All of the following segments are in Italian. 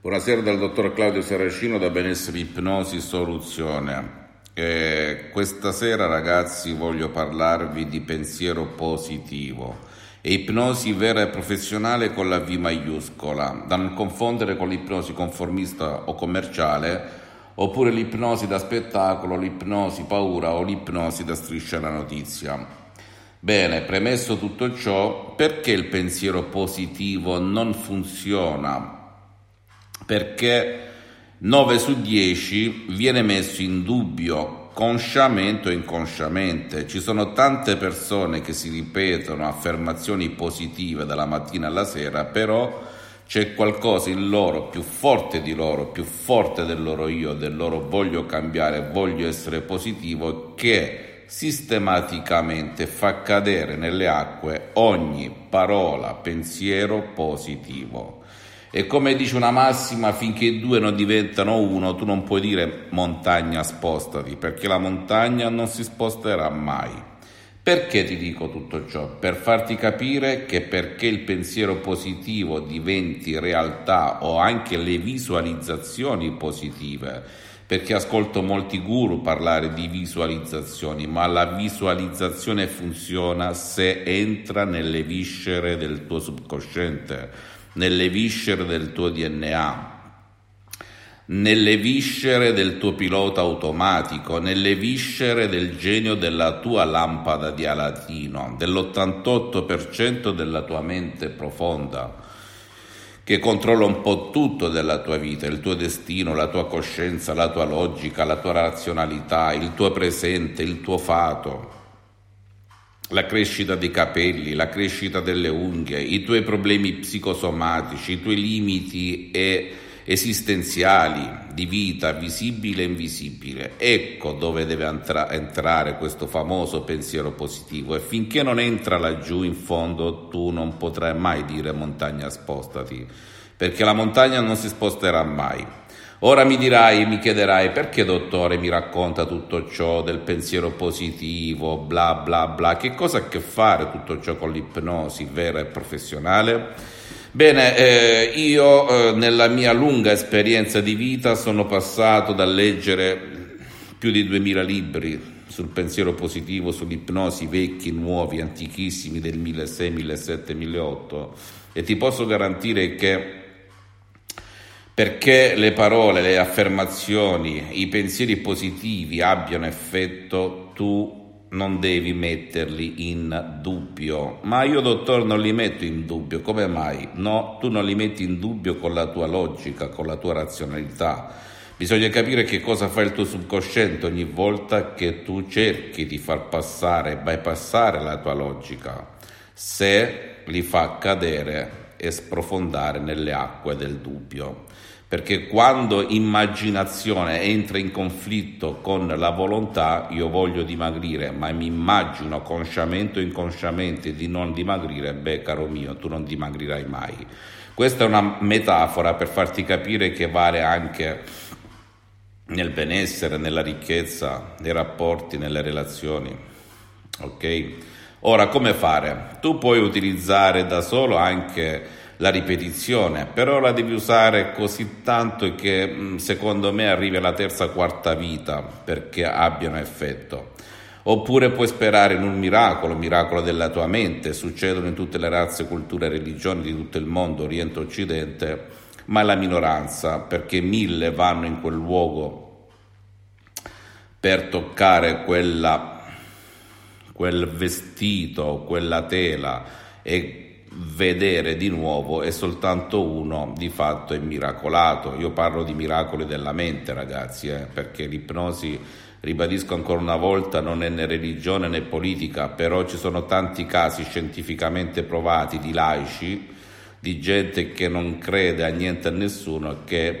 Buonasera dal dottor Claudio Saracino da Benessere Ipnosi Soluzione. Questa sera, ragazzi, voglio parlarvi di pensiero positivo e ipnosi vera e professionale con la V maiuscola, da non confondere con l'ipnosi conformista o commerciale, oppure l'ipnosi da spettacolo, l'ipnosi paura o l'ipnosi da striscia alla notizia. Bene, premesso tutto ciò, perché il pensiero positivo non funziona? Perché 9 su 10 viene messo in dubbio, consciamente o inconsciamente. Ci sono tante persone che si ripetono affermazioni positive dalla mattina alla sera, però c'è qualcosa in loro, più forte di loro, più forte del loro io, del loro voglio cambiare, voglio essere positivo, che sistematicamente fa cadere nelle acque ogni parola, pensiero positivo. E come dice una massima, finché i due non diventano uno, tu non puoi dire montagna spostati, perché la montagna non si sposterà mai. Perché ti dico tutto ciò? Per farti capire che perché il pensiero positivo diventi realtà, o anche le visualizzazioni positive, perché ascolto molti guru parlare di visualizzazioni, ma la visualizzazione funziona se entra nelle viscere del tuo subconsciente, nelle viscere del tuo DNA, nelle viscere del tuo pilota automatico, nelle viscere del genio della tua lampada di Aladino, dell'88% della tua mente profonda, che controlla un po' tutto della tua vita, il tuo destino, la tua coscienza, la tua logica, la tua razionalità, il tuo presente, il tuo fato, la crescita dei capelli, la crescita delle unghie, i tuoi problemi psicosomatici, i tuoi limiti esistenziali di vita, visibile e invisibile. Ecco dove deve entrare questo famoso pensiero positivo, e finché non entra laggiù in fondo tu non potrai mai dire montagna spostati, perché la montagna non si sposterà mai. Ora mi dirai, mi chiederai, perché dottore mi racconta tutto ciò del pensiero positivo, bla bla bla, che cosa ha a che fare tutto ciò con l'ipnosi vera e professionale? Bene, io nella mia lunga esperienza di vita sono passato da leggere più di 2000 libri sul pensiero positivo, sull'ipnosi, vecchi, nuovi, antichissimi, del 1600, 1700, 1800, e ti posso garantire che perché le parole, le affermazioni, i pensieri positivi abbiano effetto, tu non devi metterli in dubbio. Ma io, dottore, non li metto in dubbio, come mai? No, tu non li metti in dubbio con la tua logica, con la tua razionalità. Bisogna capire che cosa fa il tuo subconsciente ogni volta che tu cerchi di far passare, bypassare la tua logica, se li fa cadere e sprofondare nelle acque del dubbio, perché quando immaginazione entra in conflitto con la volontà, io voglio dimagrire ma mi immagino consciamente o inconsciamente di non dimagrire, beh, caro mio, tu non dimagrirai mai. Questa è una metafora per farti capire che vale anche nel benessere, nella ricchezza, nei rapporti, nelle relazioni, ok? Ora, come fare? Tu puoi utilizzare da solo anche la ripetizione, però la devi usare così tanto che secondo me arrivi alla terza, quarta vita perché abbiano effetto. Oppure puoi sperare in un miracolo, miracolo della tua mente. Succedono in tutte le razze, culture e religioni di tutto il mondo, Oriente e Occidente, ma è la minoranza, perché 1000 vanno in quel luogo per toccare quel vestito, quella tela e vedere di nuovo, e soltanto uno di fatto è miracolato. Io parlo di miracoli della mente, ragazzi, perché l'ipnosi, ribadisco ancora una volta, non è né religione né politica, però ci sono tanti casi scientificamente provati di laici, di gente che non crede a niente, a nessuno, e che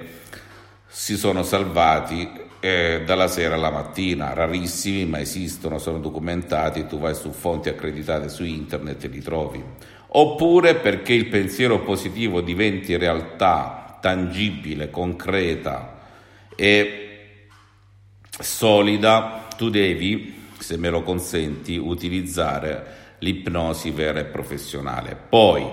si sono salvati dalla sera alla mattina. Rarissimi, ma esistono, sono documentati, tu vai su fonti accreditate su internet e li trovi. Oppure perché il pensiero positivo diventi realtà tangibile, concreta e solida, tu devi, se me lo consenti, utilizzare l'ipnosi vera e professionale. Poi,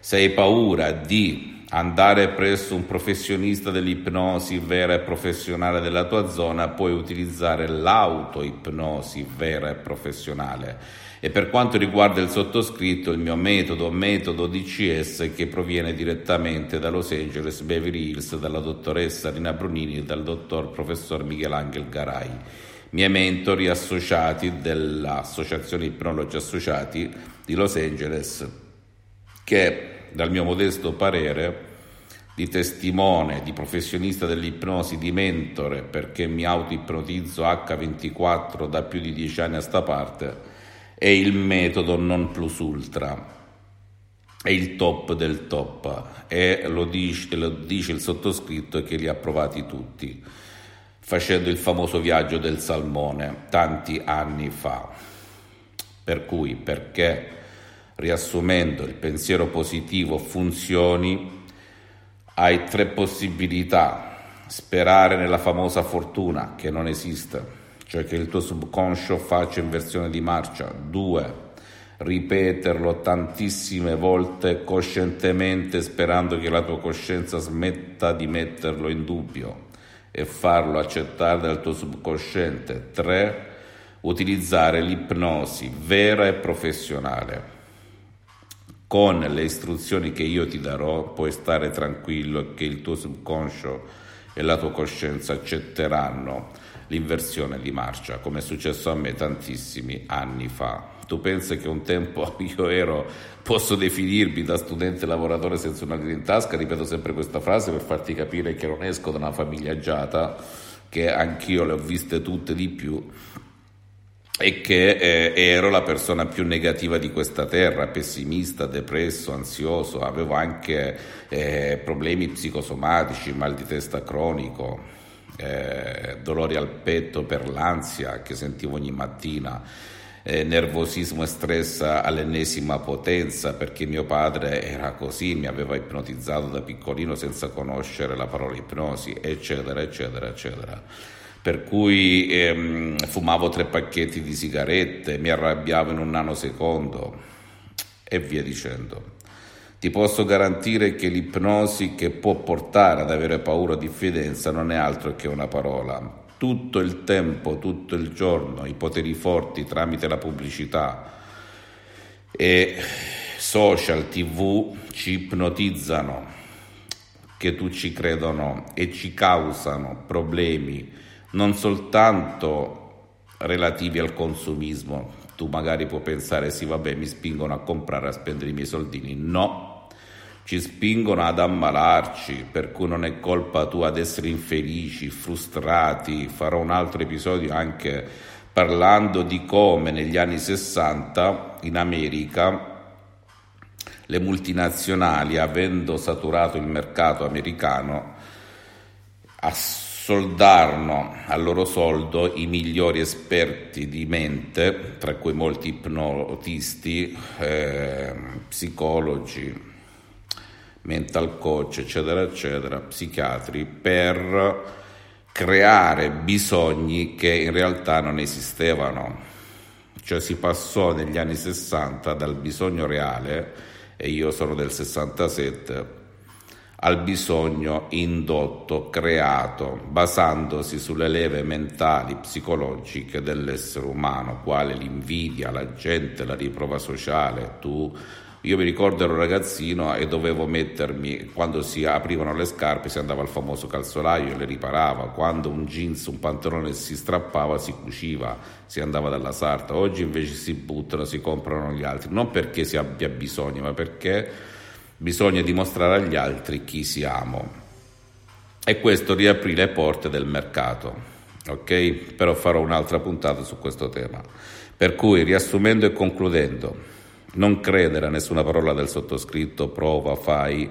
se hai paura di andare presso un professionista dell'ipnosi vera e professionale della tua zona, puoi utilizzare l'autoipnosi vera e professionale. E per quanto riguarda il sottoscritto, il mio metodo DCS, che proviene direttamente da Los Angeles, Beverly Hills, dalla dottoressa Rina Brunini e dal dottor professor Michelangelo Garai, miei mentori associati dell'associazione ipnologiassociati di Los Angeles, che dal mio modesto parere di testimone, di professionista dell'ipnosi, di mentore, perché mi autoipnotizzo H24 da più di 10 anni a sta parte, è il metodo non plus ultra, è il top del top, e lo dice il sottoscritto che li ha provati tutti, facendo il famoso viaggio del salmone tanti anni fa. Per cui, perché, riassumendo, il pensiero positivo funzioni, hai 3 possibilità: sperare nella famosa fortuna, che non esiste, cioè che il tuo subconscio faccia inversione di marcia; 2, ripeterlo tantissime volte coscientemente, sperando che la tua coscienza smetta di metterlo in dubbio e farlo accettare dal tuo subconsciente; 3, utilizzare l'ipnosi vera e professionale. Con le istruzioni che io ti darò puoi stare tranquillo che il tuo subconscio e la tua coscienza accetteranno l'inversione di marcia, come è successo a me tantissimi anni fa. Tu pensi che un tempo io ero, posso definirmi, da studente lavoratore senza una lira in tasca, ripeto sempre questa frase per farti capire che non esco da una famiglia agiata, che anch'io le ho viste tutte di più, e che ero la persona più negativa di questa terra, pessimista, depresso, ansioso, avevo anche problemi psicosomatici, mal di testa cronico, dolori al petto per l'ansia che sentivo ogni mattina, nervosismo e stress all'ennesima potenza, perché mio padre era così, mi aveva ipnotizzato da piccolino senza conoscere la parola ipnosi, eccetera, eccetera, eccetera. Per cui fumavo 3 pacchetti di sigarette, mi arrabbiavo in un nanosecondo e via dicendo. Ti posso garantire che l'ipnosi che può portare ad avere paura o diffidenza non è altro che una parola. Tutto il tempo, tutto il giorno, i poteri forti tramite la pubblicità e social, TV ci ipnotizzano, che tu ci credano, e ci causano problemi non soltanto relativi al consumismo. Tu magari puoi pensare, sì vabbè, mi spingono a comprare, a spendere i miei soldini. No, ci spingono ad ammalarci, per cui non è colpa tua ad essere infelici, frustrati. Farò un altro episodio anche parlando di come negli anni 60 in America le multinazionali, avendo saturato il mercato americano, soldarono al loro soldo i migliori esperti di mente, tra cui molti ipnotisti, psicologi, mental coach, eccetera, eccetera, psichiatri, per creare bisogni che in realtà non esistevano. Cioè si passò negli anni 60 dal bisogno reale, e io sono del 67, al bisogno indotto, creato, basandosi sulle leve mentali, psicologiche dell'essere umano, quale l'invidia, la gente, la riprova sociale. Io mi ricordo ero ragazzino e dovevo mettermi, quando si aprivano le scarpe si andava al famoso calzolaio e le riparava, quando un jeans, un pantalone si strappava si cuciva, si andava dalla sarta. Oggi invece si buttano, si comprano gli altri, non perché si abbia bisogno, ma perché bisogna dimostrare agli altri chi siamo, e questo riaprì le porte del mercato. Ok? Però farò un'altra puntata su questo tema. Per cui, riassumendo e concludendo, Non credere a nessuna parola del sottoscritto, prova, fai.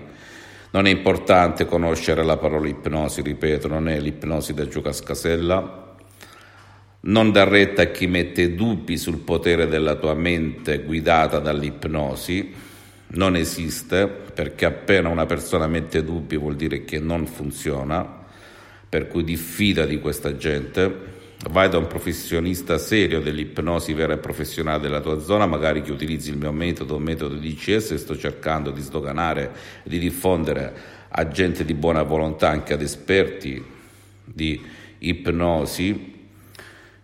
Non è importante conoscere la parola ipnosi, ripeto, non è l'ipnosi da Giucascasella. Non dar retta a chi mette dubbi sul potere della tua mente guidata dall'ipnosi, non esiste, perché appena una persona mette dubbi vuol dire che non funziona, per cui diffida di questa gente. Vai da un professionista serio dell'ipnosi vera e professionale della tua zona, magari che utilizzi il mio metodo, un metodo DCS, e sto cercando di sdoganare e di diffondere a gente di buona volontà, anche ad esperti di ipnosi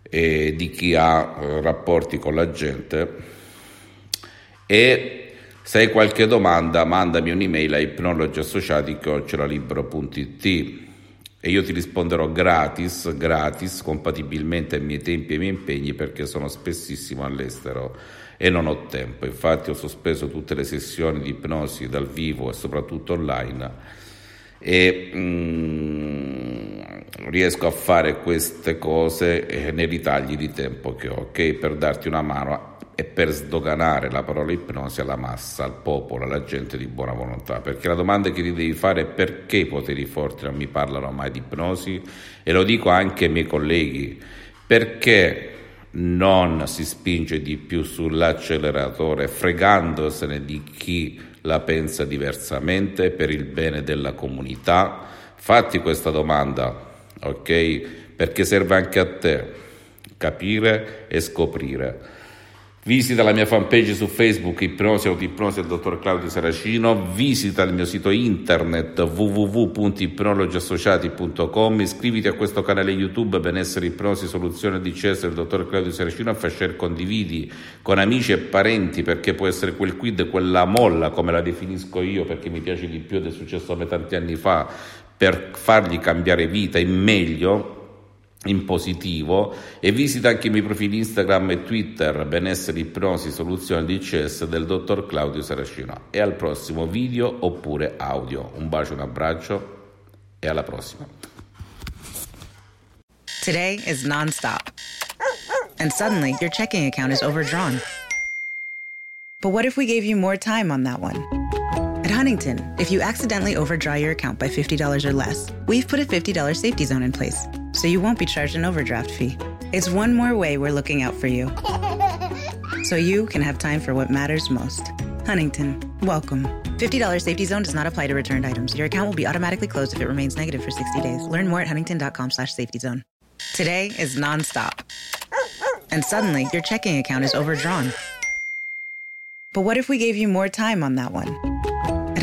e di chi ha rapporti con la gente. E se hai qualche domanda mandami un'email a ipnologiassociati@libro.it e io ti risponderò gratis, compatibilmente ai miei tempi e ai miei impegni, perché sono spessissimo all'estero e non ho tempo. Infatti ho sospeso tutte le sessioni di ipnosi dal vivo e soprattutto online, e riesco a fare queste cose nei ritagli di tempo che ho, ok? Per darti una mano e per sdoganare la parola ipnosi alla massa, al popolo, alla gente di buona volontà, perché la domanda che ti devi fare è: perché i poteri forti non mi parlano mai di ipnosi? E lo dico anche ai miei colleghi: perché non si spinge di più sull'acceleratore, fregandosene di chi la pensa diversamente, per il bene della comunità? Fatti questa domanda, ok? Perché serve anche a te capire e scoprire. Visita la mia fanpage su Facebook, Ipnosi, Autoipnosi del Dottor Claudio Saracino. Visita il mio sito internet www.ipnologiassociati.com. Iscriviti a questo canale YouTube Benessere Ipnosi Soluzione DCS del Dottor Claudio Saracino. Fai share, condividi con amici e parenti, perché può essere quel quid, quella molla, come la definisco io, perché mi piace di più ed è successo a me tanti anni fa, per fargli cambiare vita in meglio, in positivo. E visita anche i miei profili Instagram e Twitter Benessere Ipnosi Soluzione DCS del Dottor Claudio Saracino. E al prossimo video oppure audio. Un bacio, un abbraccio e alla prossima. Today is non-stop and suddenly your checking account is overdrawn. But what if we gave you more time on that one? At Huntington, if you accidentally overdraw your account by $50 or less, we've put a $50 safety zone in place, so you won't be charged an overdraft fee. It's one more way we're looking out for you, so you can have time for what matters most. Huntington, welcome. $50 safety zone does not apply to returned items. Your account will be automatically closed if it remains negative for 60 days. Learn more at huntington.com/safetyzone. Today is nonstop, and suddenly your checking account is overdrawn. But what if we gave you more time on that one? At